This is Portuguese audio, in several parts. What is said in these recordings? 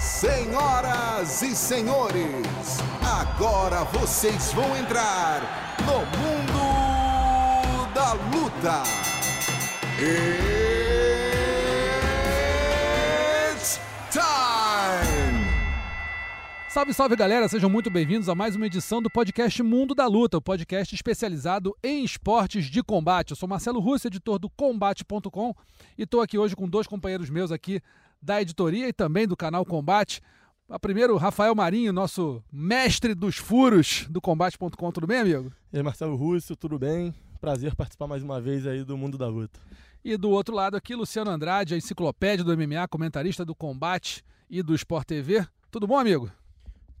Senhoras e senhores, agora vocês vão entrar no mundo da luta. It's time! Salve, salve galera, sejam muito bem-vindos a mais uma edição do podcast Mundo da Luta, o podcast especializado em esportes de combate. Eu sou Marcelo Russo, editor do Combate.com, e estou aqui hoje com dois companheiros meus aqui da editoria e também do canal Combate. Primeiro, Rafael Marinho, nosso mestre dos furos do Combate.com. Tudo bem, amigo? E aí, Marcelo Russo, tudo bem? Prazer participar mais uma vez aí do Mundo da Luta. E do outro lado aqui, Luciano Andrade, a enciclopédia do MMA, comentarista do Combate e do Sport TV. Tudo bom, amigo?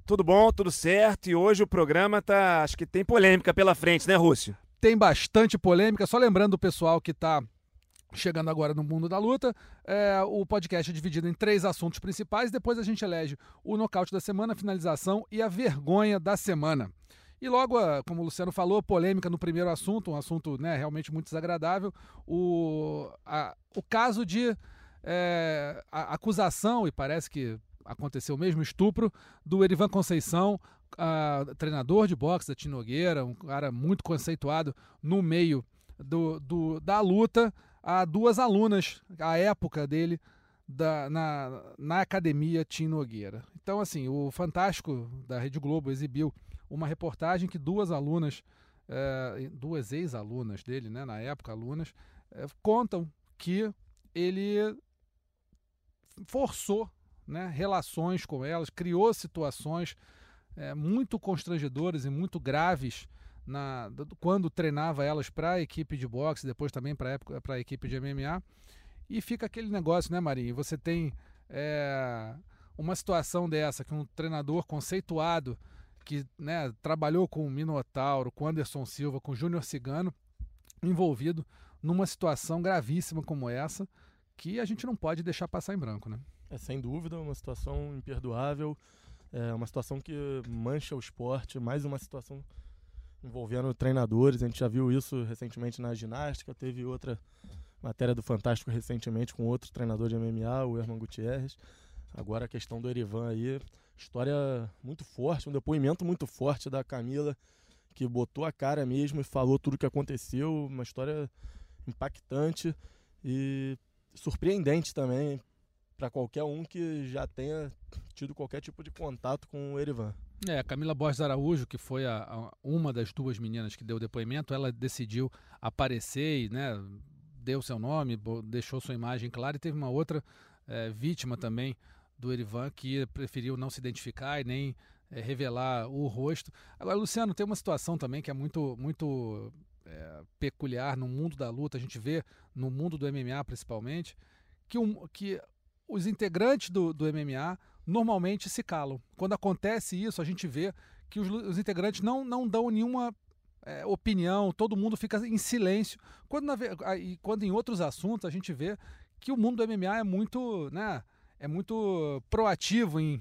Tudo bom, tudo certo. E hoje o programa tá... acho que tem polêmica pela frente, né, Russo? Tem bastante polêmica. Só lembrando o pessoal que tá chegando agora no Mundo da Luta, o podcast é dividido em três assuntos principais, depois a gente elege o nocaute da semana, a finalização e a vergonha da semana. E logo, como o Luciano falou, polêmica no primeiro assunto, um assunto, né, realmente muito desagradável, o caso de a acusação, e parece que aconteceu o mesmo estupro, do Erivan Conceição, treinador de boxe da Tino Nogueira, um cara muito conceituado no meio da luta, a duas alunas, à época dele, na academia Tino Nogueira. Então, assim, o Fantástico da Rede Globo exibiu uma reportagem que duas ex-alunas dele, né, na época alunas, contam que ele forçou, né, relações com elas, criou situações muito constrangedoras e muito graves quando treinava elas para a equipe de boxe, depois também para a equipe de MMA, e fica aquele negócio, né, Marinho? Você tem uma situação dessa, que um treinador conceituado, que, né, trabalhou com o Minotauro, com o Anderson Silva, com o Júnior Cigano, envolvido numa situação gravíssima como essa, que a gente não pode deixar passar em branco, né? Sem dúvida, uma situação imperdoável, uma situação que mancha o esporte, mais uma situação envolvendo treinadores. A gente já viu isso recentemente na ginástica, teve outra matéria do Fantástico recentemente com outro treinador de MMA, o Herman Gutierrez. Agora a questão do Erivan aí, história muito forte, um depoimento muito forte da Camila, que botou a cara mesmo e falou tudo o que aconteceu, uma história impactante e surpreendente também para qualquer um que já tenha tido qualquer tipo de contato com o Erivan. A Camila Borges Araújo, que foi uma das duas meninas que deu depoimento, ela decidiu aparecer e, né, deu seu nome, deixou sua imagem clara, e teve uma outra vítima também do Erivan que preferiu não se identificar e nem revelar o rosto. Agora, Luciano, tem uma situação também que é muito, muito peculiar no mundo da luta. A gente vê no mundo do MMA principalmente que os integrantes do MMA normalmente se calam. Quando acontece isso, a gente vê que os integrantes não dão nenhuma opinião, todo mundo fica em silêncio. Quando em outros assuntos a gente vê que o mundo do MMA é muito, né, é muito proativo em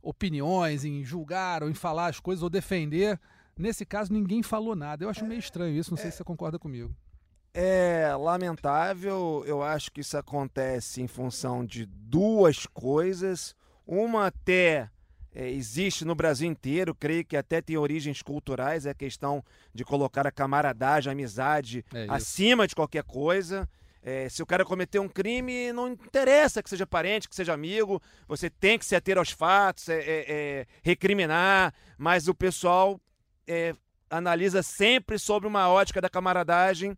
opiniões, em julgar ou em falar as coisas ou defender. Nesse caso, ninguém falou nada. Eu acho meio estranho isso, não sei se você concorda comigo. É lamentável, eu acho que isso acontece em função de duas coisas. Uma até existe no Brasil inteiro, creio que até tem origens culturais, é a questão de colocar a camaradagem, a amizade acima de qualquer coisa. Se o cara cometeu um crime, não interessa que seja parente, que seja amigo, você tem que se ater aos fatos, recriminar, mas o pessoal analisa sempre sobre uma ótica da camaradagem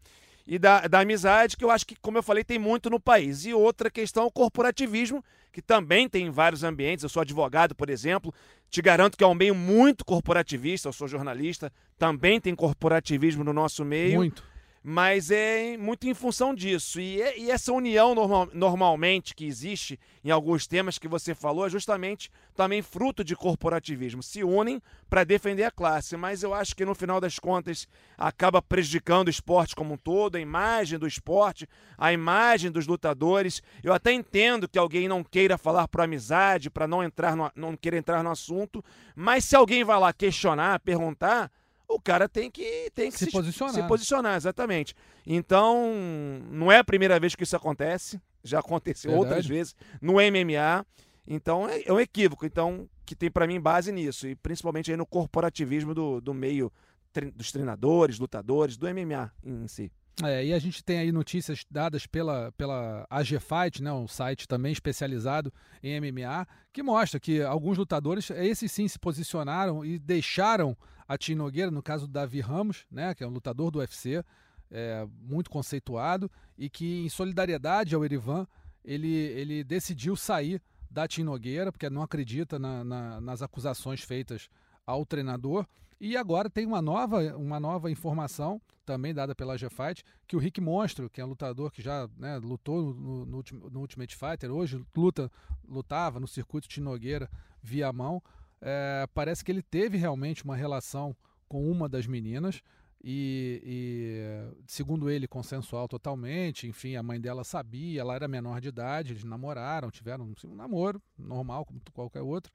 e da amizade, que eu acho que, como eu falei, tem muito no país. E outra questão é o corporativismo, que também tem em vários ambientes. Eu sou advogado, por exemplo, te garanto que é um meio muito corporativista, eu sou jornalista, também tem corporativismo no nosso meio. Muito. Mas é muito em função disso. E essa união normalmente que existe em alguns temas que você falou é justamente também fruto de corporativismo. Se unem para defender a classe, mas eu acho que no final das contas acaba prejudicando o esporte como um todo, a imagem do esporte, a imagem dos lutadores. Eu até entendo que alguém não queira falar por amizade, para não queira entrar no assunto, mas se alguém vai lá questionar, perguntar, o cara tem que se posicionar. Se posicionar, exatamente. Então, não é a primeira vez que isso acontece, já aconteceu outras vezes no MMA, Então é um equívoco, então, que tem para mim base nisso, e principalmente aí no corporativismo do meio dos treinadores, lutadores, do MMA em si. É, e a gente tem aí notícias dadas pela AG Fight, né, um site também especializado em MMA, que mostra que alguns lutadores, esses sim, se posicionaram e deixaram a Tino Nogueira, no caso do Davi Ramos, né, que é um lutador do UFC, muito conceituado, e que em solidariedade ao Erivan, ele decidiu sair da Tino Nogueira, porque não acredita nas acusações feitas ao treinador. E agora tem uma nova informação, também dada pela AG Fight, que o Rick Monstro, que é um lutador que já, né, lutou no Ultimate Fighter, hoje lutava no circuito Tino Nogueira via mão, parece que ele teve realmente uma relação com uma das meninas, e segundo ele, consensual totalmente, enfim, a mãe dela sabia, ela era menor de idade, eles namoraram, tiveram um namoro normal, como qualquer outro,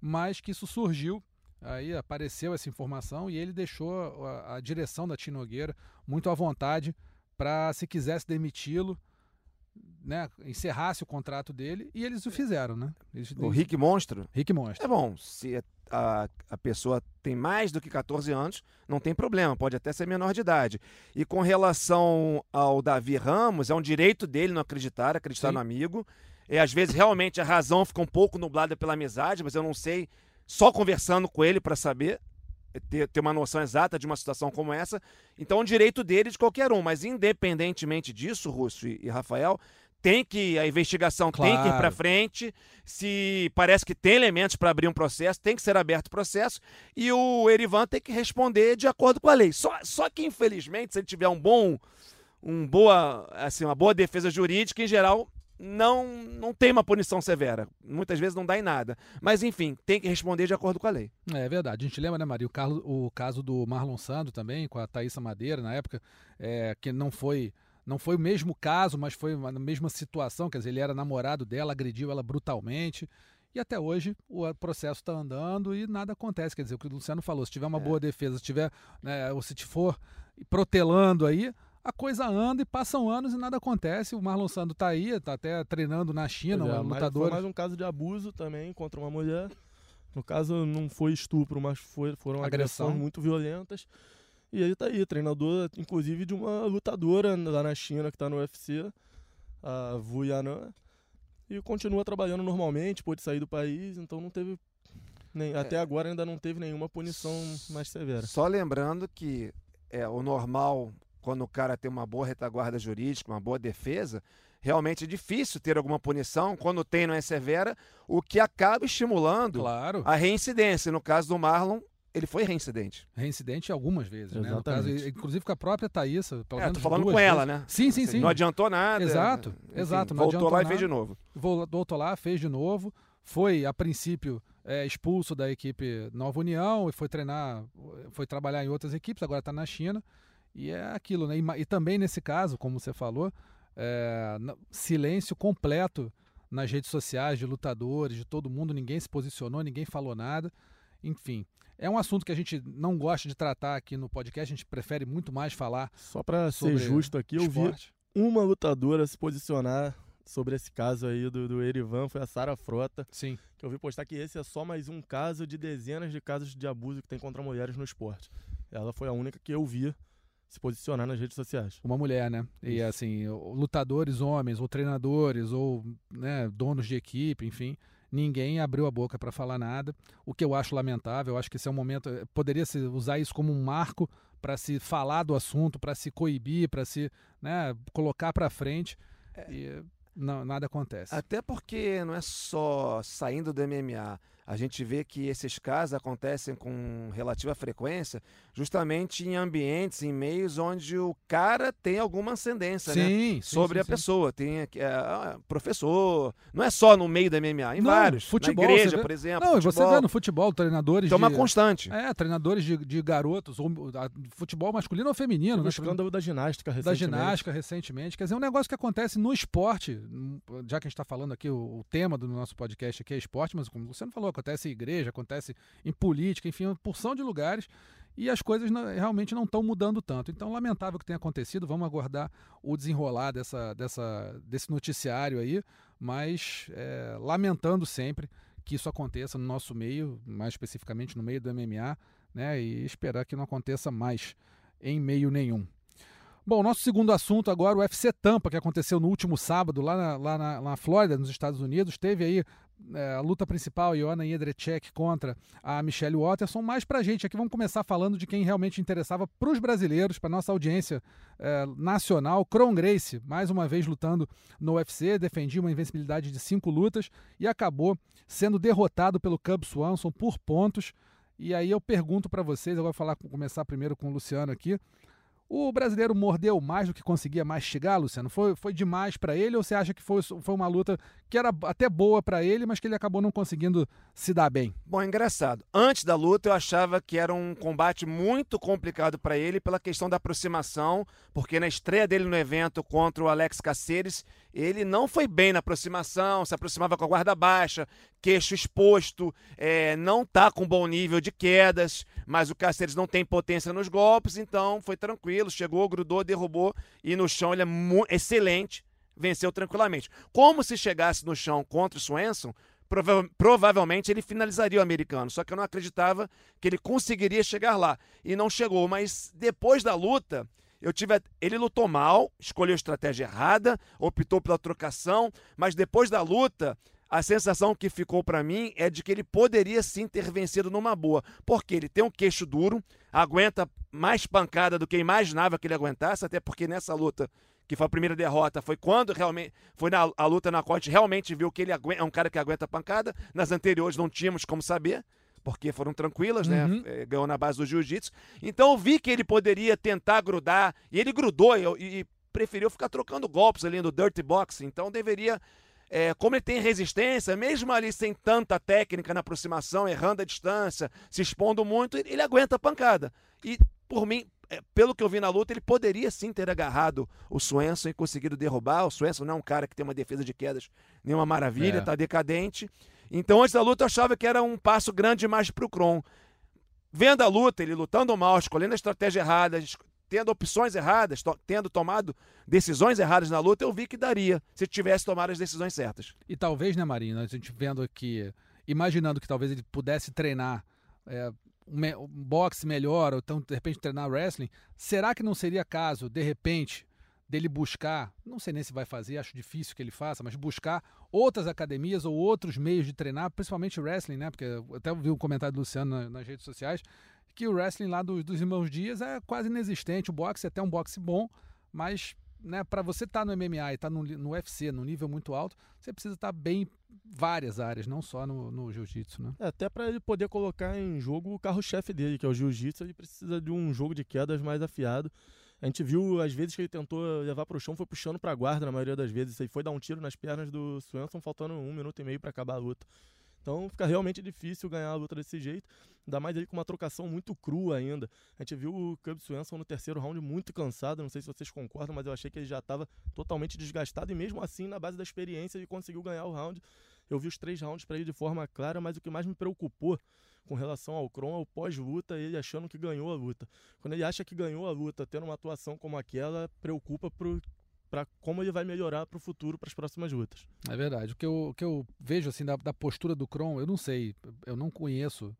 mas que isso surgiu, aí apareceu essa informação, e ele deixou a direção da Tino Nogueira muito à vontade para, se quisesse demiti-lo, né, encerrasse o contrato dele, e eles o fizeram, né? O Rick Monstro? Rick Monstro. É bom, se a pessoa tem mais do que 14 anos, não tem problema, pode até ser menor de idade. E com relação ao Davi Ramos, é um direito dele não acreditar Sim. no amigo. E às vezes realmente a razão fica um pouco nublada pela amizade, mas eu não sei, só conversando com ele para saber, ter uma noção exata de uma situação como essa. Então é um direito dele, de qualquer um, mas independentemente disso, Russo e Rafael, a investigação claro. Tem que ir para frente. Se parece que tem elementos para abrir um processo, tem que ser aberto o processo, e o Erivan tem que responder de acordo com a lei. Só que, infelizmente, se ele tiver uma boa defesa jurídica, em geral, não tem uma punição severa. Muitas vezes não dá em nada. Mas, enfim, tem que responder de acordo com a lei. É verdade. A gente lembra, né, Maria, o caso do Marlon Sando também, com a Thaísa Madeira, na época, que não foi o mesmo caso, mas foi a mesma situação, quer dizer, ele era namorado dela, agrediu ela brutalmente, e até hoje o processo está andando e nada acontece, quer dizer, o que o Luciano falou, se tiver uma boa defesa, se tiver, ou se for protelando aí, a coisa anda e passam anos e nada acontece. O Marlon Sando está aí, está até treinando na China, um lutador. Foi mais um caso de abuso também contra uma mulher, no caso não foi estupro, mas foram agressões muito violentas. E aí tá aí, treinador, inclusive, de uma lutadora lá na China, que tá no UFC, a Wu Yanan, e continua trabalhando normalmente, pôde sair do país, então não teve, até agora ainda não teve nenhuma punição mais severa. Só lembrando que o normal, quando o cara tem uma boa retaguarda jurídica, uma boa defesa, realmente é difícil ter alguma punição, quando tem não é severa, o que acaba estimulando claro. A reincidência. No caso do Marlon, ele foi reincidente. Reincidente algumas vezes, né? No caso, inclusive com a própria Thaísa. Tô falando com ela, né? Sim, sim, sim. Não adiantou nada. Exato, enfim, exato. Não voltou lá nada. E fez de novo. Voltou lá, fez de novo. Foi, a princípio, expulso da equipe Nova União e foi trabalhar em outras equipes, agora está na China. E é aquilo, né? E também nesse caso, como você falou, silêncio completo nas redes sociais de lutadores, de todo mundo. Ninguém se posicionou, ninguém falou nada. Enfim, é um assunto que a gente não gosta de tratar aqui no podcast, a gente prefere muito mais falar. Só para ser justo aqui, esporte. Eu vi uma lutadora se posicionar sobre esse caso aí do Erivan, foi a Sara Frota. Sim. Que eu vi postar que esse é só mais um caso de dezenas de casos de abuso que tem contra mulheres no esporte. Ela foi a única que eu vi se posicionar nas redes sociais. Uma mulher, né? E assim, lutadores homens, ou treinadores, ou, né, donos de equipe, enfim, ninguém abriu a boca para falar nada, o que eu acho lamentável. Eu acho que esse é um momento, poderia-se usar isso como um marco para se falar do assunto, para se coibir, para se, né, colocar para frente, e não, nada acontece. Até porque não é só saindo do MMA, a gente vê que esses casos acontecem com relativa frequência, justamente em ambientes, em meios onde o cara tem alguma ascendência, sim, né? Sobre a pessoa. Tem professor, não é só no meio da MMA, vários. Futebol, na igreja, por exemplo. Não, futebol. Você vê no futebol, treinadores então de... É uma constante. Treinadores de garotos, ou futebol masculino ou feminino. O escândalo da ginástica recentemente. Quer dizer, um negócio que acontece no esporte, já que a gente está falando aqui, o tema do nosso podcast aqui é esporte, mas como você não falou, acontece em igreja, acontece em política, enfim, uma porção de lugares, e as coisas realmente não estão mudando tanto. Então, lamentável que tenha acontecido, vamos aguardar o desenrolar desse noticiário aí, mas lamentando sempre que isso aconteça no nosso meio, mais especificamente no meio do MMA, né, e esperar que não aconteça mais em meio nenhum. Bom, nosso segundo assunto agora, o UFC Tampa, que aconteceu no último sábado lá na Flórida, nos Estados Unidos. Teve aí a luta principal, Joanna Jędrzejczyk contra a Michelle Waterson, mas pra gente aqui vamos começar falando de quem realmente interessava pros brasileiros, pra nossa audiência nacional. Kron Gracie, mais uma vez lutando no UFC, defendia uma invencibilidade de 5 lutas e acabou sendo derrotado pelo Cub Swanson por pontos. E aí eu pergunto pra vocês, eu vou começar primeiro com o Luciano aqui, o brasileiro mordeu mais do que conseguia mastigar, Luciano? Foi demais para ele, ou você acha que foi uma luta que era até boa para ele, mas que ele acabou não conseguindo se dar bem? Bom, é engraçado. Antes da luta eu achava que era um combate muito complicado para ele pela questão da aproximação, porque na estreia dele no evento contra o Alex Cáceres, ele não foi bem na aproximação, se aproximava com a guarda baixa, queixo exposto, não tá com bom nível de quedas, mas o Cáceres não tem potência nos golpes, então foi tranquilo, chegou, grudou, derrubou, e no chão ele é excelente, venceu tranquilamente. Como se chegasse no chão contra o Swanson, provavelmente ele finalizaria o americano, só que eu não acreditava que ele conseguiria chegar lá, e não chegou, mas depois da luta... Ele lutou mal, escolheu a estratégia errada, optou pela trocação, mas depois da luta, a sensação que ficou para mim é de que ele poderia sim ter vencido numa boa, porque ele tem um queixo duro, aguenta mais pancada do que imaginava que ele aguentasse, até porque nessa luta, que foi a primeira derrota, foi quando realmente foi a luta na qual a gente realmente viu que ele é um cara que aguenta pancada, nas anteriores não tínhamos como saber, porque foram tranquilas, né? Ganhou na base do jiu-jitsu. Então eu vi que ele poderia tentar grudar, e ele grudou e preferiu ficar trocando golpes ali no dirty boxing. Então deveria, como ele tem resistência, mesmo ali sem tanta técnica na aproximação, errando a distância, se expondo muito, ele aguenta a pancada. E por mim, pelo que eu vi na luta, ele poderia sim ter agarrado o Swanson e conseguido derrubar. O Swanson não é um cara que tem uma defesa de quedas nenhuma maravilha, tá decadente. Então, antes da luta, eu achava que era um passo grande demais para o Kron. Vendo a luta, ele lutando mal, escolhendo a estratégia errada, tendo opções erradas, tendo tomado decisões erradas na luta, eu vi que daria, se tivesse tomado as decisões certas. E talvez, né, Marinho, a gente vendo aqui, imaginando que talvez ele pudesse treinar um boxe melhor, ou então, de repente, treinar wrestling, será que não seria caso, de repente... dele buscar, não sei nem se vai fazer, acho difícil que ele faça, mas buscar outras academias ou outros meios de treinar, principalmente wrestling, né? Porque eu até vi um comentário do Luciano nas redes sociais, que o wrestling lá dos irmãos Dias é quase inexistente, o boxe é até um boxe bom, mas, né, para você estar no MMA e estar no UFC, num nível muito alto, você precisa estar bem em várias áreas, não só no jiu-jitsu, né? Até para ele poder colocar em jogo o carro-chefe dele, que é o jiu-jitsu, ele precisa de um jogo de quedas mais afiado. A gente viu, às vezes, que ele tentou levar para o chão, foi puxando para a guarda na maioria das vezes. Ele foi dar um tiro nas pernas do Swanson, faltando 1 minuto e meio para acabar a luta. Então fica realmente difícil ganhar a luta desse jeito, ainda mais ele com uma trocação muito crua ainda. A gente viu o Cub Swanson no 3º round muito cansado, não sei se vocês concordam, mas eu achei que ele já estava totalmente desgastado e mesmo assim, na base da experiência, ele conseguiu ganhar o round. Eu vi os 3 rounds para ele de forma clara, mas o que mais me preocupou com relação ao Kron é o pós-luta, ele achando que ganhou a luta. Quando ele acha que ganhou a luta, tendo uma atuação como aquela, preocupa para como ele vai melhorar para o futuro, para as próximas lutas. É verdade. O que eu vejo assim da postura do Kron, eu não sei, eu não conheço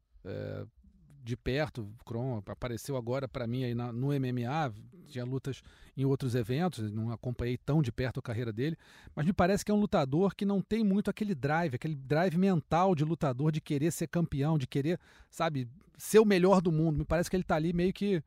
de perto. O Kron apareceu agora para mim aí no MMA, tinha lutas em outros eventos, não acompanhei tão de perto a carreira dele, mas me parece que é um lutador que não tem muito aquele drive mental de lutador, de querer ser campeão, de querer, sabe, ser o melhor do mundo. Me parece que ele tá ali meio que...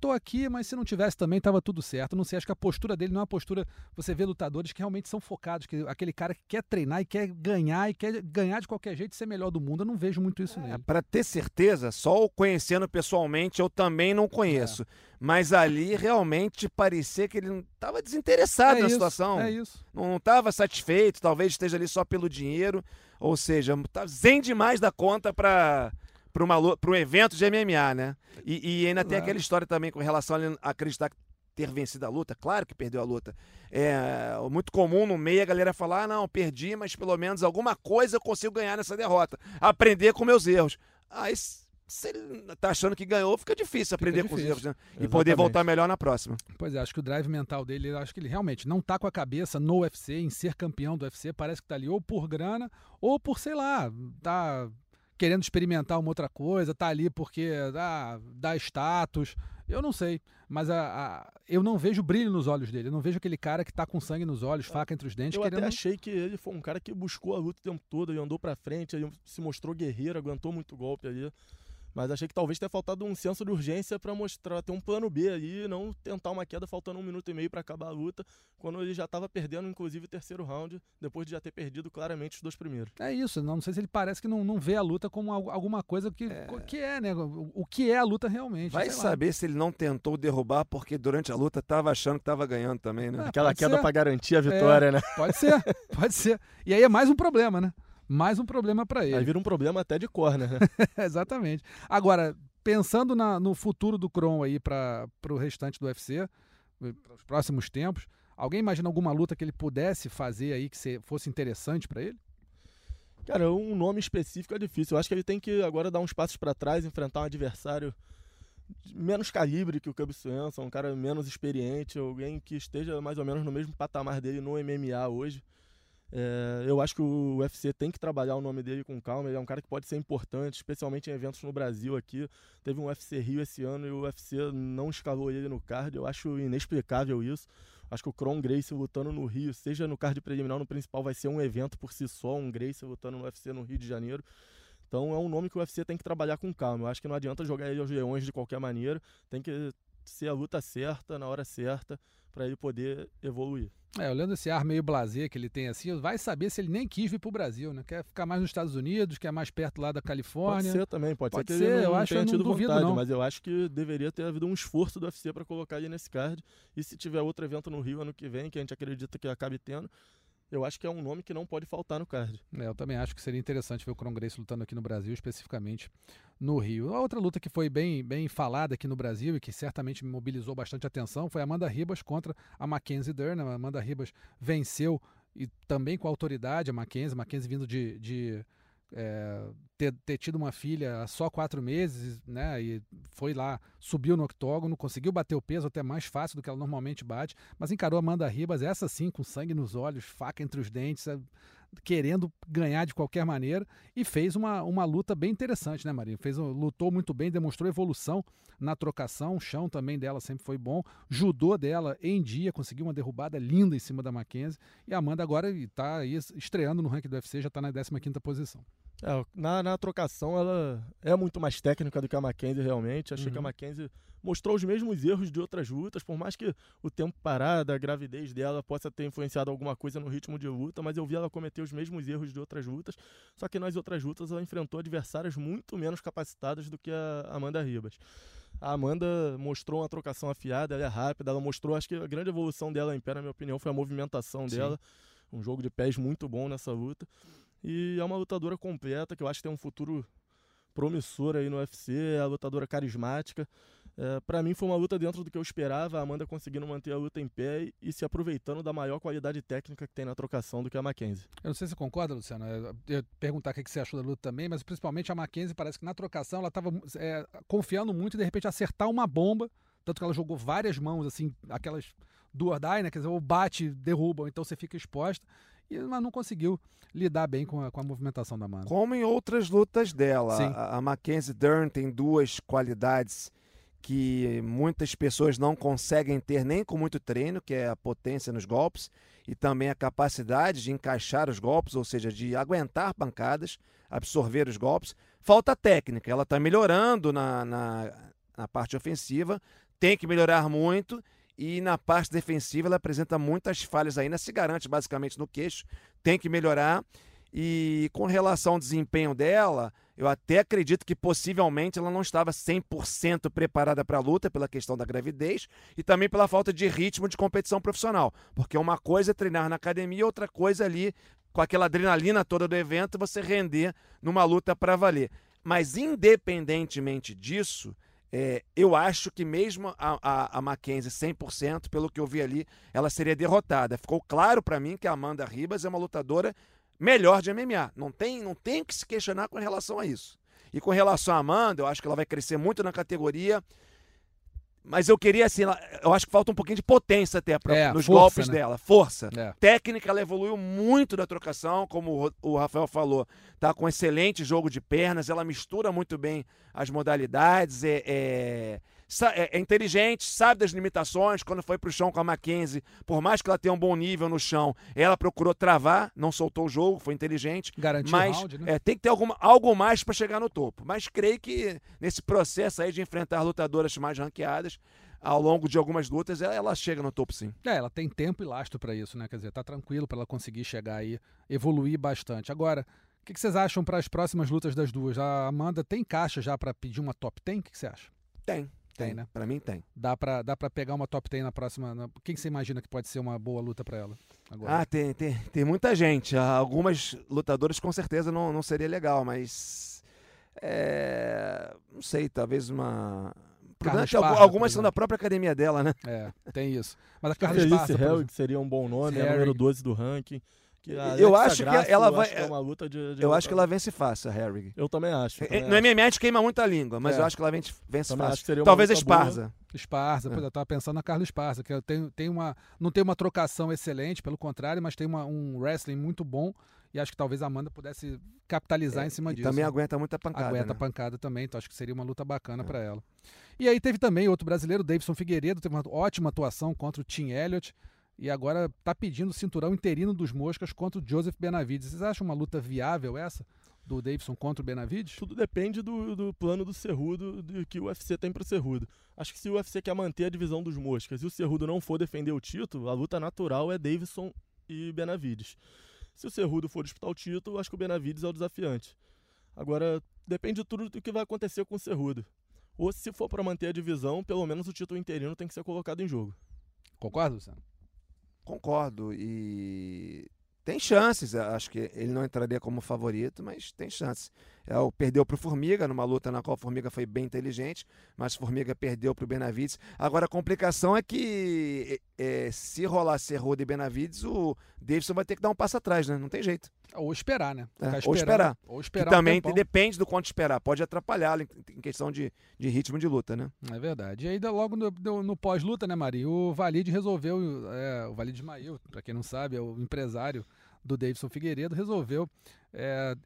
tô aqui, mas se não tivesse também estava tudo certo. Não sei, acho que a postura dele não é uma postura... Você vê lutadores que realmente são focados, que aquele cara que quer treinar e quer ganhar de qualquer jeito e ser melhor do mundo. Eu não vejo muito isso nele. Para ter certeza, só o conhecendo pessoalmente, eu também não conheço. Mas ali realmente parecia que ele não estava desinteressado na situação. É isso. Não estava satisfeito, talvez esteja ali só pelo dinheiro. Ou seja, tá zen demais da conta para um evento de MMA, né? E ainda tem aquela história também com relação a acreditar que ter vencido a luta. Claro que perdeu a luta. É muito comum no meio a galera falar, não, perdi, mas pelo menos alguma coisa eu consigo ganhar nessa derrota. Aprender com meus erros. Aí se ele tá achando que ganhou, fica difícil aprender com os erros, né? E poder voltar melhor na próxima. Pois é, acho que o drive mental dele, acho que ele realmente não tá com a cabeça no UFC, em ser campeão do UFC, parece que tá ali ou por grana, ou por, sei lá, tá querendo experimentar uma outra coisa, tá ali porque dá status, eu não sei, mas eu não vejo brilho nos olhos dele, eu não vejo aquele cara que tá com sangue nos olhos, faca entre os dentes. Eu até achei que ele foi um cara que buscou a luta o tempo todo, ele andou pra frente, ele se mostrou guerreiro, aguentou muito golpe ali, mas achei que talvez tenha faltado um senso de urgência pra mostrar, ter um plano B ali, não tentar uma queda faltando 1 minuto e meio pra acabar a luta, quando ele já tava perdendo, inclusive, o 3º round, depois de já ter perdido claramente os 2 primeiros. É isso, não sei se ele parece que não vê a luta como alguma coisa que é, né? O que é a luta realmente. Vai saber se ele não tentou derrubar, porque durante a luta tava achando que tava ganhando também, né? Aquela queda pra garantir a vitória, né? Pode ser, pode ser. E aí é mais um problema, né? Mais um problema para ele. Aí vira um problema até de corner, né? Exatamente. Agora, pensando no futuro do Kron aí para o restante do UFC, para os próximos tempos, alguém imagina alguma luta que ele pudesse fazer aí que fosse interessante para ele? Cara, um nome específico é difícil. Eu acho que ele tem que agora dar uns passos para trás, enfrentar um adversário menos calibre que o Cub Swanson, um cara menos experiente, alguém que esteja mais ou menos no mesmo patamar dele no MMA hoje. Eu acho que o UFC tem que trabalhar o nome dele com calma, ele é um cara que pode ser importante, especialmente em eventos no Brasil aqui. Teve um UFC Rio esse ano e o UFC não escalou ele no card, eu acho inexplicável isso. Acho que o Kron Gracie lutando no Rio, seja no card preliminar, no principal, vai ser um evento por si só, um Gracie lutando no UFC no Rio de Janeiro. Então é um nome que o UFC tem que trabalhar com calma, eu acho que não adianta jogar ele aos leões de qualquer maneira, tem que ser a luta certa, na hora certa, para ele poder evoluir. Olhando esse ar meio blasé que ele tem assim, vai saber se ele nem quis vir pro Brasil, né? Quer ficar mais nos Estados Unidos, quer mais perto lá da Califórnia. Pode ser também, pode ser que ele não tenha tido vontade, não. Mas eu acho que deveria ter havido um esforço do UFC para colocar ele nesse card. E se tiver outro evento no Rio ano que vem, que a gente acredita que acabe tendo, eu acho que é um nome que não pode faltar no card. Eu também acho que seria interessante ver o Kron Gracie lutando aqui no Brasil, especificamente no Rio. A outra luta que foi bem falada aqui no Brasil e que certamente mobilizou bastante atenção foi a Amanda Ribas contra a Mackenzie Dern. A Amanda Ribas venceu, e também com a autoridade, a Mackenzie vindo de ter tido uma filha há só 4 meses, né? E foi lá, subiu no octógono, conseguiu bater o peso até mais fácil do que ela normalmente bate, mas encarou a Amanda Ribas, essa sim, com sangue nos olhos, faca entre os dentes, querendo ganhar de qualquer maneira, e fez uma luta bem interessante, né, Marinho? Lutou muito bem, demonstrou evolução na trocação, o chão também dela sempre foi bom, judô dela em dia, conseguiu uma derrubada linda em cima da Mackenzie, e a Amanda agora está aí estreando no ranking do UFC, já está na 15ª posição. Na trocação ela é muito mais técnica do que a Mackenzie realmente, achei que a Mackenzie mostrou os mesmos erros de outras lutas, por mais que o tempo parado, a gravidez dela possa ter influenciado alguma coisa no ritmo de luta, mas eu vi ela cometer os mesmos erros de outras lutas, só que nas outras lutas ela enfrentou adversárias muito menos capacitadas do que a Amanda Ribas. A Amanda mostrou uma trocação afiada, ela é rápida, ela mostrou, acho que a grande evolução dela em pé, na minha opinião, foi a movimentação dela, um jogo de pés muito bom nessa luta. E é uma lutadora completa, que eu acho que tem um futuro promissor aí no UFC, é uma lutadora carismática. Pra mim foi uma luta dentro do que eu esperava, a Amanda conseguindo manter a luta em pé e se aproveitando da maior qualidade técnica que tem na trocação do que a Mackenzie. Eu não sei se você concorda, Luciano, eu ia perguntar o que você achou da luta também, mas principalmente a Mackenzie parece que na trocação ela estava confiando muito e de repente acertar uma bomba, tanto que ela jogou várias mãos, assim, aquelas do or die, né, quer dizer, ou bate, derruba, ou então você fica exposta. Mas não conseguiu lidar bem com a movimentação da Amanda. Como em outras lutas dela. A Mackenzie Dern tem 2 qualidades que muitas pessoas não conseguem ter nem com muito treino, que é a potência nos golpes e também a capacidade de encaixar os golpes, ou seja, de aguentar pancadas, absorver os golpes. Falta técnica, ela está melhorando na parte ofensiva, tem que melhorar muito. E na parte defensiva ela apresenta muitas falhas ainda, se garante basicamente no queixo, tem que melhorar. E com relação ao desempenho dela, eu até acredito que possivelmente ela não estava 100% preparada para a luta pela questão da gravidez e também pela falta de ritmo de competição profissional. Porque uma coisa é treinar na academia, outra coisa ali, com aquela adrenalina toda do evento, você render numa luta para valer. Mas independentemente disso... eu acho que mesmo a Mackenzie 100%, pelo que eu vi ali, ela seria derrotada. Ficou claro para mim que a Amanda Ribas é uma lutadora melhor de MMA. Não tem o que se questionar com relação a isso. E com relação à Amanda, eu acho que ela vai crescer muito na categoria. Mas eu queria, assim, eu acho que falta um pouquinho de potência até nos força, golpes, né? Dela. Força. É. Técnica, ela evoluiu muito da trocação, como o Rafael falou. Tá com excelente jogo de pernas, ela mistura muito bem as modalidades, é inteligente, sabe das limitações. Quando foi pro chão com a Mackenzie, por mais que ela tenha um bom nível no chão, ela procurou travar, não soltou o jogo, foi inteligente. Garantiu o round, né? Tem que ter algo mais para chegar no topo. Mas creio que nesse processo aí de enfrentar lutadoras mais ranqueadas, ao longo de algumas lutas, ela chega no topo, sim. Ela tem tempo e lastro para isso, né? Quer dizer, tá tranquilo para ela conseguir chegar aí, evoluir bastante. Agora, o que vocês acham para as próximas lutas das duas? A Amanda tem caixa já para pedir uma top 10? O que você acha? Tem, né? Pra mim tem. Dá pra pegar uma top 10 na próxima... Quem você imagina que pode ser uma boa luta pra ela? Agora? Tem muita gente. Algumas lutadoras com certeza não seria legal, mas... não sei, talvez uma... Carla Esparza, algumas são da própria academia dela, né? Tem isso. Mas a Carla Esparza seria um bom nome, é a número 12 do ranking. Eu acho que ela vai... Eu acho que ela vence fácil, a Harry. Eu também acho. No MMA queima muita língua, mas eu acho que ela vence fácil. Talvez a Esparza. Pois eu tava pensando na Carla Esparza, que não tem uma trocação excelente, pelo contrário, mas tem um wrestling muito bom, e acho que talvez a Amanda pudesse capitalizar em cima disso. Também aguenta muita pancada. Aguenta pancada também, então acho que seria uma luta bacana para ela. E aí teve também outro brasileiro, Deiveson Figueiredo, teve uma ótima atuação contra o Tim Elliott, e agora tá pedindo o cinturão interino dos moscas contra o Joseph Benavidez. Vocês acham uma luta viável essa, do Deiveson contra o Benavidez? Tudo depende do plano do Cerrudo, do que o UFC tem pro Cerrudo. Acho que se o UFC quer manter a divisão dos moscas e o Cerrudo não for defender o título, a luta natural é Deiveson e Benavidez. Se o Cerrudo for disputar o título, acho que o Benavidez é o desafiante. Agora, depende de tudo do que vai acontecer com o Cerrudo. Ou se for para manter a divisão, pelo menos o título interino tem que ser colocado em jogo. Concorda, Luciano? Concordo, e tem chances, acho que ele não entraria como favorito, mas tem chances. Perdeu para o Formiga, numa luta na qual o Formiga foi bem inteligente, mas o Formiga perdeu para o Benavidez. Agora a complicação é que se rolar Cerrudo e Benavidez, o Deiveson vai ter que dar um passo atrás, né? Não tem jeito. Ou esperar, né? Ou esperar. Também depende do quanto esperar, pode atrapalhá-lo em questão de ritmo de luta, né? É verdade. E aí logo no pós-luta, né, Mari? O Valide resolveu, o Valide Maio, para quem não sabe, é o empresário do Deiveson Figueiredo, resolveu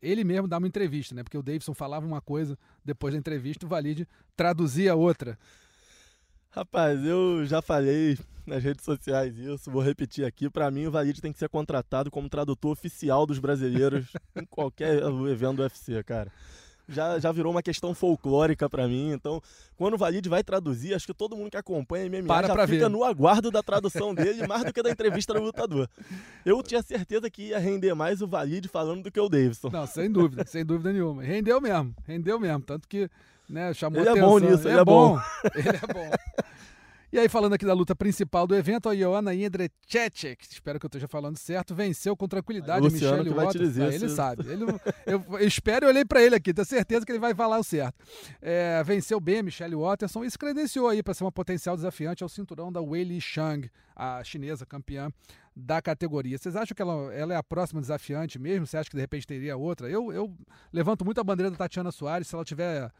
ele mesmo dar uma entrevista, né? Porque o Deiveson falava uma coisa, depois da entrevista o Valide traduzia outra. Rapaz, eu já falei nas redes sociais isso, vou repetir aqui. Para mim, o Valide tem que ser contratado como tradutor oficial dos brasileiros em qualquer evento do UFC, cara. Já virou uma questão folclórica para mim. Então, quando o Valide vai traduzir, acho que todo mundo que acompanha MMA fica no aguardo da tradução dele, mais do que da entrevista do lutador. Eu tinha certeza que ia render mais o Valide falando do que o Deiveson. Não, sem dúvida nenhuma. Rendeu mesmo, tanto que... Né, chamou ele atenção. É bom nisso, ele é bom. E aí, falando aqui da luta principal do evento, a Joanna Jędrzejczyk, espero que eu esteja falando certo, venceu com tranquilidade Michelle Waterson. Ele sabe. Eu espero, eu olhei para ele aqui, tenho certeza que ele vai falar o certo. Venceu bem a Michelle Waterson e se credenciou aí para ser uma potencial desafiante ao cinturão da Weili Shang, a chinesa campeã da categoria. Vocês acham que ela é a próxima desafiante mesmo? Você acha que de repente teria outra? Eu levanto muito a bandeira da Tatiana Soares, se ela tiver...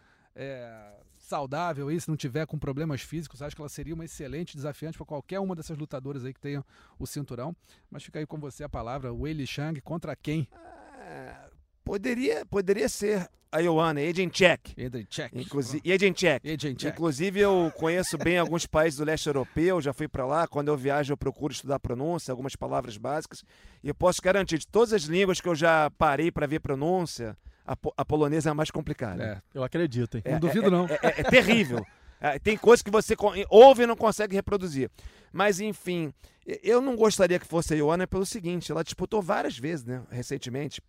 saudável aí, se não tiver com problemas físicos, acho que ela seria uma excelente desafiante para qualquer uma dessas lutadoras aí que tenham o cinturão, mas fica aí com você a palavra. Weili Shang contra quem? Poderia ser a Joanna Jędrzejczyk. Inclusive eu conheço bem alguns países do leste europeu, já fui para lá, quando eu viajo eu procuro estudar pronúncia, algumas palavras básicas, e eu posso garantir, de todas as línguas que eu já parei para ver pronúncia, a polonesa é a mais complicada. Eu acredito, hein? Não duvido, não. É terrível. Tem coisas que você ouve e não consegue reproduzir. Mas, enfim, eu não gostaria que fosse a Joanna pelo seguinte, ela disputou várias vezes, né? Recentemente,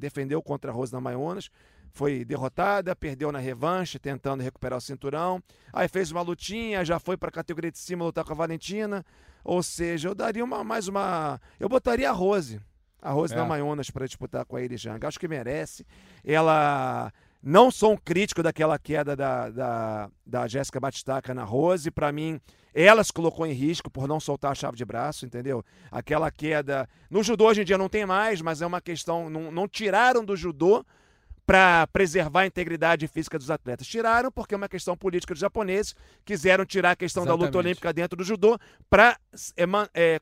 defendeu contra a Rose Namajunas, foi derrotada, perdeu na revanche, tentando recuperar o cinturão. Aí fez uma lutinha, já foi para a categoria de cima lutar com a Valentina. Ou seja, eu daria eu botaria a Rose. A Rose Namajunas para disputar com a Weili Shang. Acho que merece. Ela... Não sou um crítico daquela queda da Jéssica Batistaca na Rose. Para mim, ela se colocou em risco por não soltar a chave de braço, entendeu? Aquela queda... No judô hoje em dia não tem mais, mas é uma questão... Não tiraram do judô para preservar a integridade física dos atletas. Tiraram porque é uma questão política dos japoneses, quiseram tirar a questão da luta olímpica dentro do judô para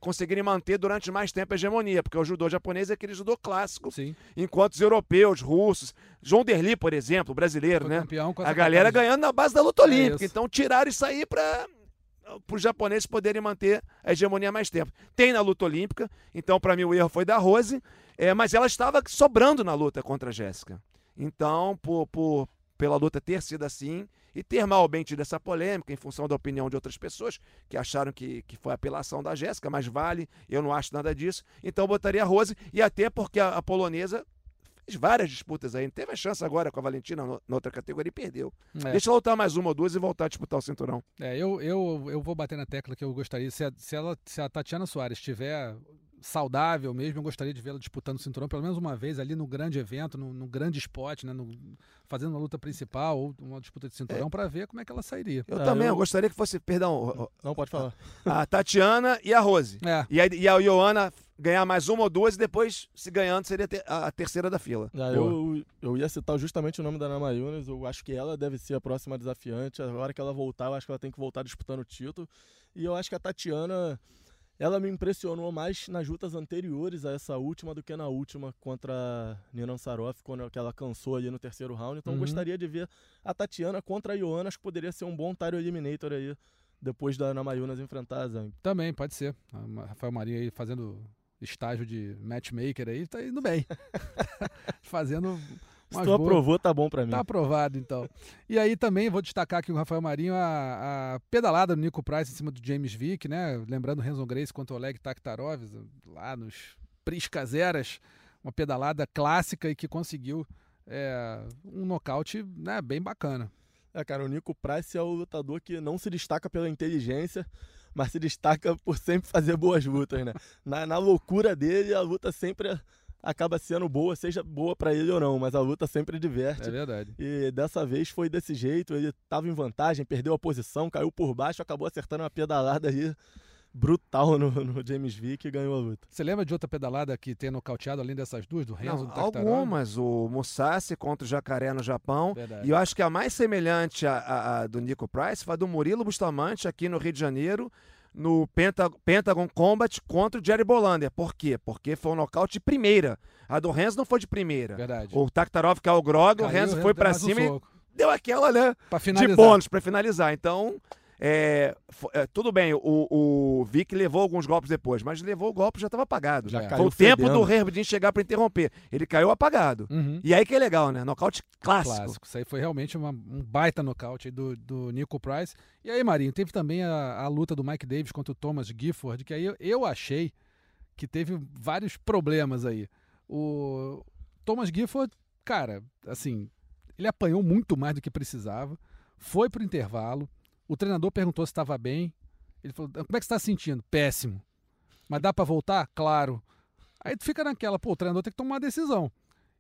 conseguirem manter durante mais tempo a hegemonia, porque o judô japonês é aquele judô clássico, Sim. enquanto os europeus, russos, João Derli, por exemplo, brasileiro, né? A galera ganhando na base da luta olímpica. Então tiraram isso aí para os japoneses poderem manter a hegemonia mais tempo. Tem na luta olímpica, então para mim o erro foi da Rose, mas ela estava sobrando na luta contra a Jéssica. Então, pela luta ter sido assim, e ter mal bem tido essa polêmica, em função da opinião de outras pessoas, que acharam que foi a apelação da Jéssica, mas vale, eu não acho nada disso, então eu botaria a Rose, e até porque a polonesa fez várias disputas aí, teve a chance agora com a Valentina na outra categoria e perdeu. Deixa ela lutar mais uma ou duas e voltar a disputar o cinturão. Eu vou bater na tecla que eu gostaria, se a Tatiana Soares tiver saudável mesmo, eu gostaria de vê-la disputando o cinturão pelo menos uma vez ali no grande evento, no grande esporte, né, fazendo uma luta principal ou uma disputa de cinturão para ver como é que ela sairia. Eu gostaria que fosse, perdão, não pode falar, a Tatiana e a Rose, e a Joanna ganhar mais uma ou duas e depois, se ganhando, seria a terceira da fila. Eu ia citar justamente o nome da Namajunas, eu acho que ela deve ser a próxima desafiante. A hora que ela voltar, eu acho que ela tem que voltar disputando o título, e eu acho que a Tatiana, ela me impressionou mais nas lutas anteriores a essa última do que na última contra Nina Ansaroff, quando ela cansou ali no terceiro round. Então gostaria de ver a Tatiana contra a Joanna, acho que poderia ser um bom title eliminator aí, depois da Namajunas enfrentar a Zhang. Também, pode ser. A Rafael Marinho aí fazendo estágio de matchmaker aí, tá indo bem. Fazendo... Se tu aprovou, tá bom pra mim. Tá aprovado, então. E aí também vou destacar aqui o Rafael Marinho, a pedalada do Niko Price em cima do James Vick, né? Lembrando o Renzo Gracie contra o Oleg Taktarov, lá nos Priscas Eras, uma pedalada clássica e que conseguiu um nocaute, né, bem bacana. Cara, o Niko Price é o lutador que não se destaca pela inteligência, mas se destaca por sempre fazer boas lutas, né? Na loucura dele, a luta sempre acaba sendo boa, seja boa pra ele ou não, mas a luta sempre diverte. É verdade. E dessa vez foi desse jeito, ele tava em vantagem, perdeu a posição, caiu por baixo, acabou acertando uma pedalada aí brutal no James Vick e ganhou a luta. Você lembra de outra pedalada que tenha nocauteado, além dessas duas, do Renzo, do Taktarov? Algumas, o Musashi contra o Jacaré no Japão, verdade. E eu acho que a mais semelhante à do Niko Price foi a do Murilo Bustamante aqui no Rio de Janeiro, no Pentagon Combat contra o Jerry Bolander. Por quê? Porque foi um nocaute de primeira. A do Renzo não foi de primeira. Verdade. O Taktarov caiu o grog, o Renzo foi pra cima e deu aquela, né, de bônus pra finalizar. Então, tudo bem, o Vick levou alguns golpes depois, mas levou o golpe, já tava apagado. Já foi o tempo do Herbdin chegar pra interromper. Ele caiu apagado. E aí que é legal, né? Nocaute clássico. Isso aí foi realmente um baita nocaute do Niko Price. E aí, Marinho, teve também a luta do Mike Davis contra o Thomas Gifford, que aí eu achei que teve vários problemas aí. O Thomas Gifford, cara, assim, ele apanhou muito mais do que precisava, foi pro intervalo, o treinador perguntou se estava bem, ele falou, como é que você está se sentindo? Péssimo. Mas dá para voltar? Claro. Aí tu fica naquela, pô, o treinador tem que tomar uma decisão.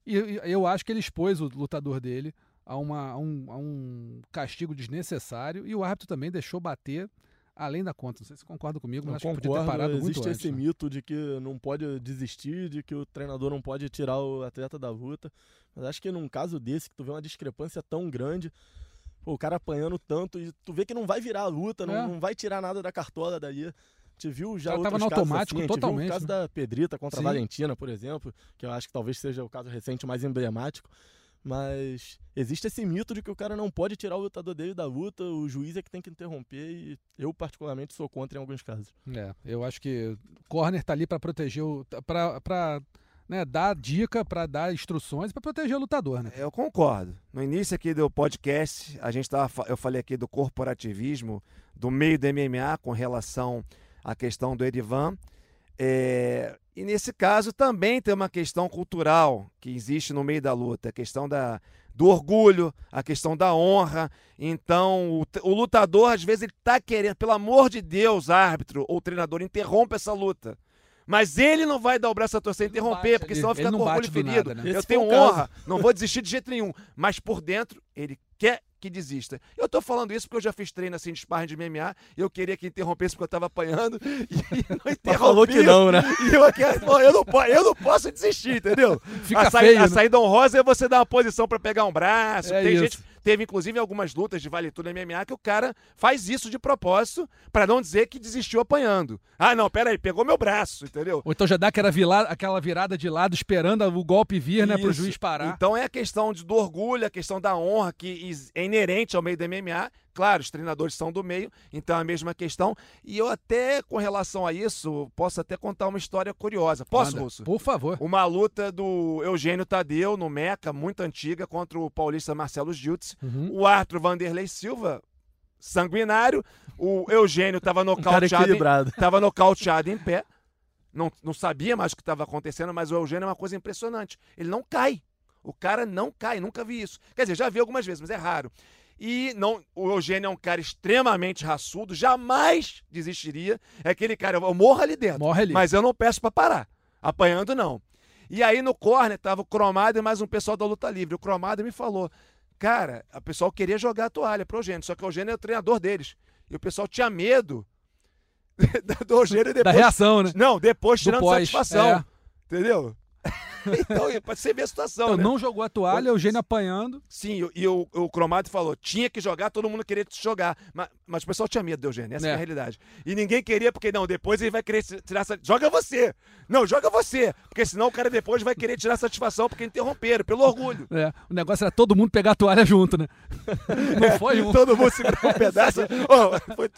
E eu acho que ele expôs o lutador dele a um castigo desnecessário, e o árbitro também deixou bater além da conta. Não sei se você concorda comigo, mas acho que podia ter parado muito antes. Existe esse mito de que não pode desistir, de que o treinador não pode tirar o atleta da luta. Mas acho que num caso desse, que tu vê uma discrepância tão grande, o cara apanhando tanto, e tu vê que não vai virar a luta, não vai tirar nada da cartola dali. Te viu já outros casos automático, assim, totalmente, viu o caso da Pedrita contra a Valentina, por exemplo, que eu acho que talvez seja o caso recente mais emblemático, mas existe esse mito de que o cara não pode tirar o lutador dele da luta, o juiz é que tem que interromper, e eu particularmente sou contra em alguns casos. Eu acho que o corner tá ali para proteger, para dar dica, para dar instruções, para proteger o lutador, né? Eu concordo. No início aqui do podcast, eu falei aqui do corporativismo, do meio do MMA com relação à questão do Erivan. E nesse caso também tem uma questão cultural que existe no meio da luta, a questão do orgulho, a questão da honra. Então, o lutador, às vezes, ele tá querendo, pelo amor de Deus, árbitro ou treinador, interrompa essa luta. Mas ele não vai dar o braço a torcer e interromper, porque senão fica com orgulho ferido. Nada, né? Eu tenho honra, não vou desistir de jeito nenhum. Mas por dentro, ele quer que desista. Eu tô falando isso porque eu já fiz treino assim de sparring de MMA, eu queria que interrompesse porque eu tava apanhando e não interrompi. Falou que não, né? E eu não posso desistir, entendeu? Fica feio, a saída honrosa é você dar uma posição pra pegar um braço. É, tem isso. Gente, teve inclusive algumas lutas de vale tudo no MMA que o cara faz isso de propósito pra não dizer que desistiu apanhando. Ah, não, peraí, pegou meu braço, entendeu? Ou então já dá aquela virada de lado esperando o golpe vir, né, pro juiz parar. Então é a questão do orgulho, a questão da honra que é inerente ao meio do MMA. Claro, os treinadores são do meio, então é a mesma questão. E eu até, com relação a isso, posso até contar uma história curiosa. Posso, Russo? Por favor. Uma luta do Eugênio Tadeu, no Meca, muito antiga, contra o paulista Marcelo Giutzi. Uhum. O árbitro Vanderlei Silva, sanguinário. O Eugênio estava nocauteado em pé. Não sabia mais o que estava acontecendo, mas o Eugênio é uma coisa impressionante. Ele não cai. O cara não cai, nunca vi isso. Quer dizer, já vi algumas vezes, mas é raro. E não, o Eugênio é um cara extremamente raçudo, jamais desistiria. É aquele cara, eu morro ali dentro, mas eu não peço pra parar, apanhando não. E aí no corner tava o Cromado e mais um pessoal da luta livre. O Cromado me falou, cara, o pessoal queria jogar a toalha pro Eugênio, só que o Eugênio é o treinador deles. E o pessoal tinha medo do Eugênio depois... Da reação, né? Não, depois tirando satisfação, entendeu? Então, pra você ver a situação, então, né? Não jogou a toalha, o Gênio apanhando. Sim, e o Cromado falou, tinha que jogar, todo mundo queria jogar. Mas o pessoal tinha medo do Eugênio, essa é a realidade. E ninguém queria, porque não, depois ele vai querer tirar... Joga você! Não, joga você! Porque senão o cara depois vai querer tirar satisfação porque interromperam, pelo orgulho. É, o negócio era todo mundo pegar a toalha junto, né? Não foi um... Todo mundo segurar um pedaço. Oh, foi...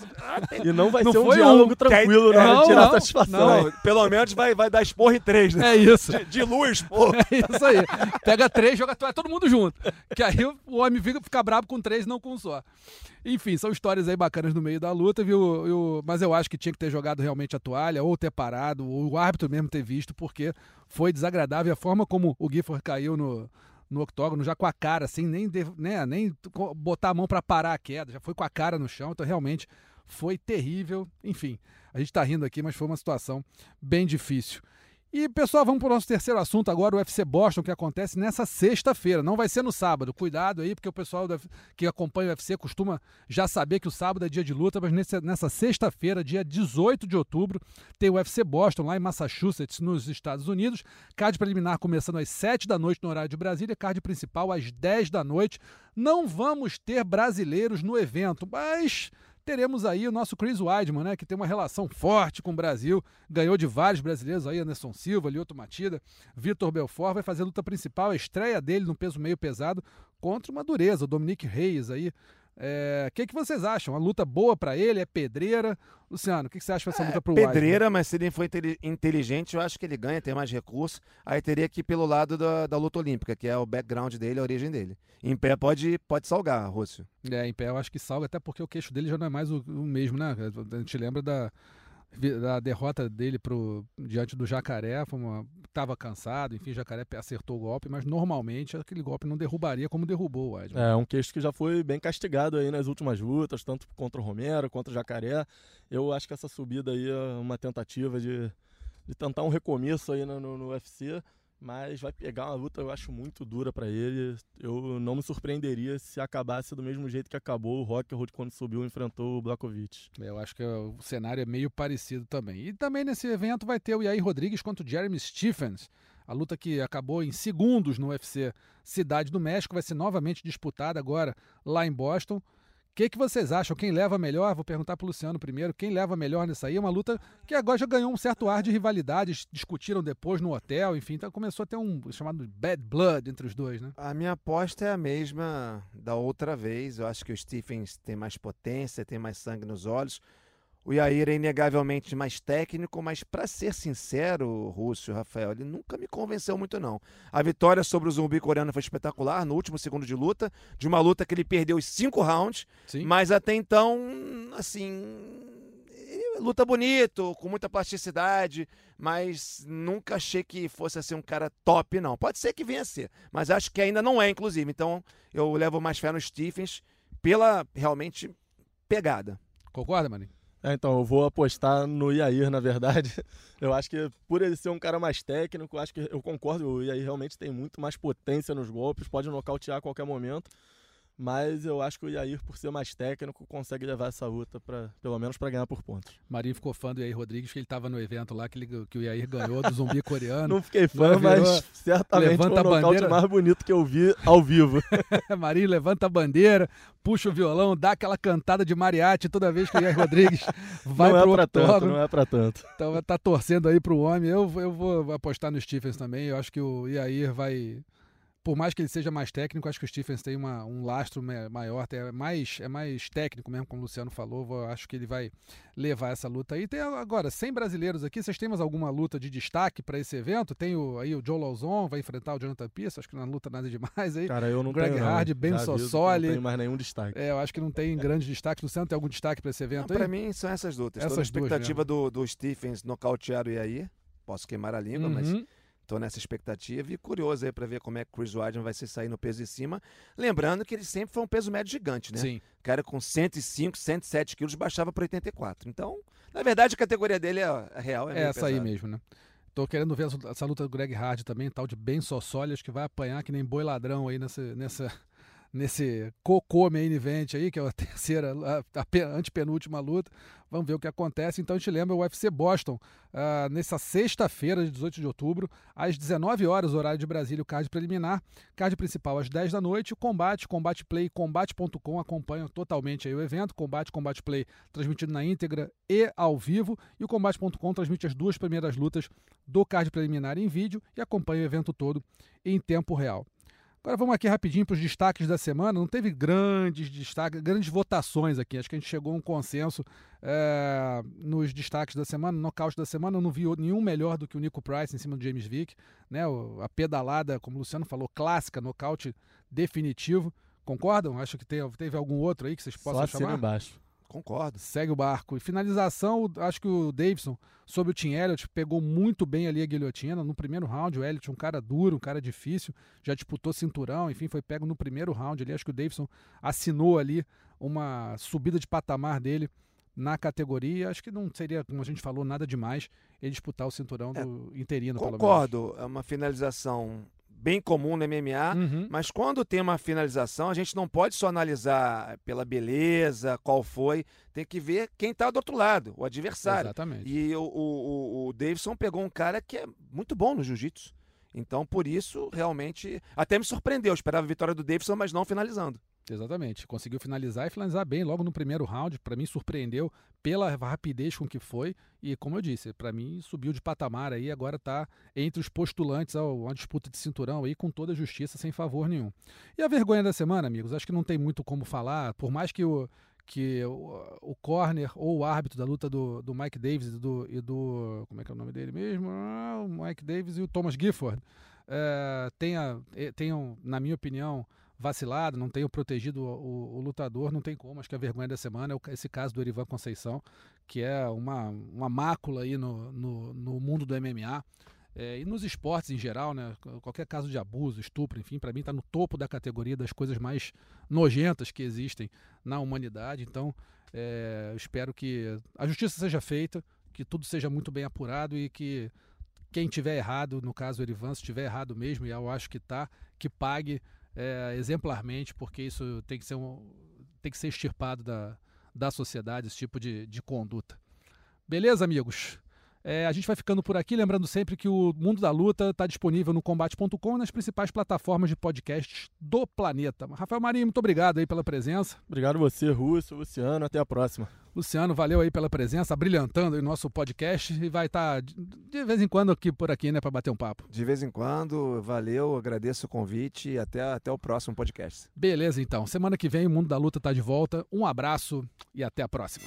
E não vai não ser um diálogo tranquilo, não, vai tirar satisfação. Não. Né? Pelo menos vai dar esporro em três, né? É isso. De luz. Pô. É isso aí. Pega três, joga toalha, todo mundo junto. Que aí o homem fica brabo com três, não com um só. Enfim, são histórias aí bacanas no meio da luta, viu? Mas eu acho que tinha que ter jogado realmente a toalha, ou ter parado, ou o árbitro mesmo ter visto, porque foi desagradável. A forma como o Gifford caiu no octógono, já com a cara, assim, nem botar a mão pra parar a queda, já foi com a cara no chão, então realmente foi terrível. Enfim, a gente tá rindo aqui, mas foi uma situação bem difícil. E, pessoal, vamos para o nosso terceiro assunto agora, o UFC Boston, que acontece nessa sexta-feira. Não vai ser no sábado. Cuidado aí, porque o pessoal que acompanha o UFC costuma já saber que o sábado é dia de luta, mas nessa sexta-feira, dia 18 de outubro, tem o UFC Boston lá em Massachusetts, nos Estados Unidos. Card preliminar começando às 7 da noite no horário de Brasília, card principal às 10 da noite. Não vamos ter brasileiros no evento, mas... teremos aí o nosso Chris Weidman, né, que tem uma relação forte com o Brasil, ganhou de vários brasileiros aí, Anderson Silva, Lyoto Matida, Vitor Belfort, vai fazer a luta principal, a estreia dele no peso meio pesado contra uma dureza, o Dominic Reyes aí. O que vocês acham? Uma luta boa pra ele? É pedreira? Luciano, o que você acha dessa luta pro Weidman? Pedreira, mas se ele for inteligente, eu acho que ele ganha, tem mais recursos. Aí teria que ir pelo lado da luta olímpica, que é o background dele, a origem dele. Em pé pode salgar, Rússio. Em pé eu acho que salga, até porque o queixo dele já não é mais o mesmo, né? A gente lembra da derrota dele diante do Jacaré, estava cansado, enfim, o Jacaré acertou o golpe, mas normalmente aquele golpe não derrubaria como derrubou o Weidman. É um queixo que já foi bem castigado aí nas últimas lutas, tanto contra o Romero, contra o Jacaré. Eu acho que essa subida aí é uma tentativa de tentar um recomeço aí no UFC, mas vai pegar uma luta, eu acho, muito dura para ele. Eu não me surpreenderia se acabasse do mesmo jeito que acabou o Rockhold quando subiu e enfrentou o Blachowicz. Eu acho que o cenário é meio parecido também. E também nesse evento vai ter o Yair Rodrigues contra o Jeremy Stephens. A luta que acabou em segundos no UFC Cidade do México vai ser novamente disputada agora lá em Boston. O que vocês acham? Quem leva melhor? Vou perguntar para o Luciano primeiro. Quem leva melhor nessa aí? É uma luta que agora já ganhou um certo ar de rivalidade. Discutiram depois no hotel, enfim. Então começou a ter um chamado bad blood entre os dois, né? A minha aposta é a mesma da outra vez. Eu acho que o Stephens tem mais potência, tem mais sangue nos olhos. O Yair é inegavelmente mais técnico, mas para ser sincero, Russo, Rafael, ele nunca me convenceu muito não. A vitória sobre o zumbi coreano foi espetacular no último segundo de luta, de uma luta que ele perdeu os 5 rounds, sim, mas até então, assim, luta bonito, com muita plasticidade, mas nunca achei que fosse assim um cara top não. Pode ser que venha a ser, mas acho que ainda não é, inclusive. Então eu levo mais fé no Stephens pela realmente pegada. Concorda, Maninho? Então, eu vou apostar no Yair, na verdade. Eu acho que por ele ser um cara mais técnico, acho que eu concordo, o Yair realmente tem muito mais potência nos golpes, pode nocautear a qualquer momento. Mas eu acho que o Yair, por ser mais técnico, consegue levar essa luta, pelo menos para ganhar por pontos. Marinho ficou fã do Yair Rodrigues, que ele estava no evento lá que o Yair ganhou do zumbi coreano. Não fiquei fã, mas certamente foi o nocaute mais bonito que eu vi ao vivo. Marinho levanta a bandeira, puxa o violão, dá aquela cantada de mariachi toda vez que o Yair Rodrigues vai pro octógono. Não é para tanto. Então tá torcendo aí pro homem. Eu vou apostar no Stephens também. Eu acho que o Yair vai... Por mais que ele seja mais técnico, acho que o Stephens tem um lastro maior, é mais técnico mesmo, como o Luciano falou. Acho que ele vai levar essa luta aí. Tem agora 100 brasileiros aqui. Vocês têm mais alguma luta de destaque para esse evento? Tem o Joe Lauzon, vai enfrentar o Jonathan Pierce, acho que não luta nada demais aí. Cara, eu não Greg tenho, Hard, Ben Sossoli. Não tem mais nenhum destaque. É, eu acho que não tem grandes destaques. Luciano, tem algum destaque para esse evento aí? Para mim são essas lutas. Essas duas, expectativa do Stephens nocautear o Yair. Posso queimar a língua, mas... Estou nessa expectativa e curioso aí para ver como é que o Chris Weidman vai se sair no peso de cima. Lembrando que ele sempre foi um peso médio gigante, né? Sim. O cara com 105, 107 quilos baixava para 84. Então, na verdade, a categoria dele é real. É essa pesado aí mesmo, né? Tô querendo ver essa luta do Greg Hard também, tal de Ben Sossoli, acho que vai apanhar que nem boi ladrão aí nesse cocô main event aí, que é a terceira, a antepenúltima luta. Vamos ver o que acontece. Então a gente lembra o UFC Boston, nessa sexta-feira, de 18 de outubro, às 19 horas, horário de Brasília, o card preliminar, card principal às 10 da noite, o Combate, Combate Play, Combate.com acompanham totalmente aí o evento. Combate, Combate Play transmitido na íntegra e ao vivo, e o Combate.com transmite as duas primeiras lutas do card preliminar em vídeo e acompanha o evento todo em tempo real. Agora vamos aqui rapidinho para os destaques da semana. Não teve grandes destaques, grandes votações aqui. Acho que a gente chegou a um consenso nos destaques da semana, no nocaute da semana. Eu não vi nenhum melhor do que o Niko Price em cima do James Vick, né? A pedalada, como o Luciano falou, clássica, nocaute definitivo. Concordam? Acho que teve algum outro aí que vocês possam chamar? Só embaixo. Concordo. Segue o barco. E finalização, acho que o Deiveson, sobre o Tim Elliott, pegou muito bem ali a guilhotina. No primeiro round, o Elliott, um cara duro, um cara difícil, já disputou cinturão, enfim, foi pego no primeiro round ali. Acho que o Deiveson assinou ali uma subida de patamar dele na categoria. Acho que não seria, como a gente falou, nada demais ele disputar o cinturão do interino, pelo menos. Concordo. É uma finalização bem comum no MMA, mas quando tem uma finalização, a gente não pode só analisar pela beleza, qual foi, tem que ver quem está do outro lado, o adversário. Exatamente. E o Deiveson pegou um cara que é muito bom no jiu-jitsu. Então, por isso, realmente, até me surpreendeu. Eu esperava a vitória do Deiveson, mas não finalizando. Exatamente, conseguiu finalizar e finalizar bem logo no primeiro round. Para mim surpreendeu pela rapidez com que foi e, como eu disse, para mim subiu de patamar aí, agora está entre os postulantes a uma disputa de cinturão aí com toda a justiça, sem favor nenhum. E a vergonha da semana, amigos, acho que não tem muito como falar, por mais que o corner ou o árbitro da luta do Mike Davis e do como é que é o nome dele mesmo? O Mike Davis e o Thomas Gifford tenham, na minha opinião, vacilado, não tenho protegido o lutador, não tem como. Acho que a vergonha da semana é esse caso do Erivan Conceição, que é uma mácula aí no mundo do MMA e nos esportes em geral, né? Qualquer caso de abuso, estupro, enfim, para mim está no topo da categoria das coisas mais nojentas que existem na humanidade. Então, eu espero que a justiça seja feita, que tudo seja muito bem apurado e que quem tiver errado, no caso o Erivan, se tiver errado mesmo, e eu acho que tá, que pague exemplarmente, porque isso tem que ser extirpado da sociedade, esse tipo de conduta. Beleza, amigos? A gente vai ficando por aqui, lembrando sempre que o Mundo da Luta está disponível no Combate.com e nas principais plataformas de podcasts do planeta. Rafael Marinho, muito obrigado aí pela presença. Obrigado você, Russo, Luciano, até a próxima. Luciano, valeu aí pela presença, brilhantando o nosso podcast, e vai estar de vez em quando aqui por aqui, né, para bater um papo. De vez em quando, valeu, agradeço o convite e até o próximo podcast. Beleza, então. Semana que vem o Mundo da Luta está de volta. Um abraço e até a próxima.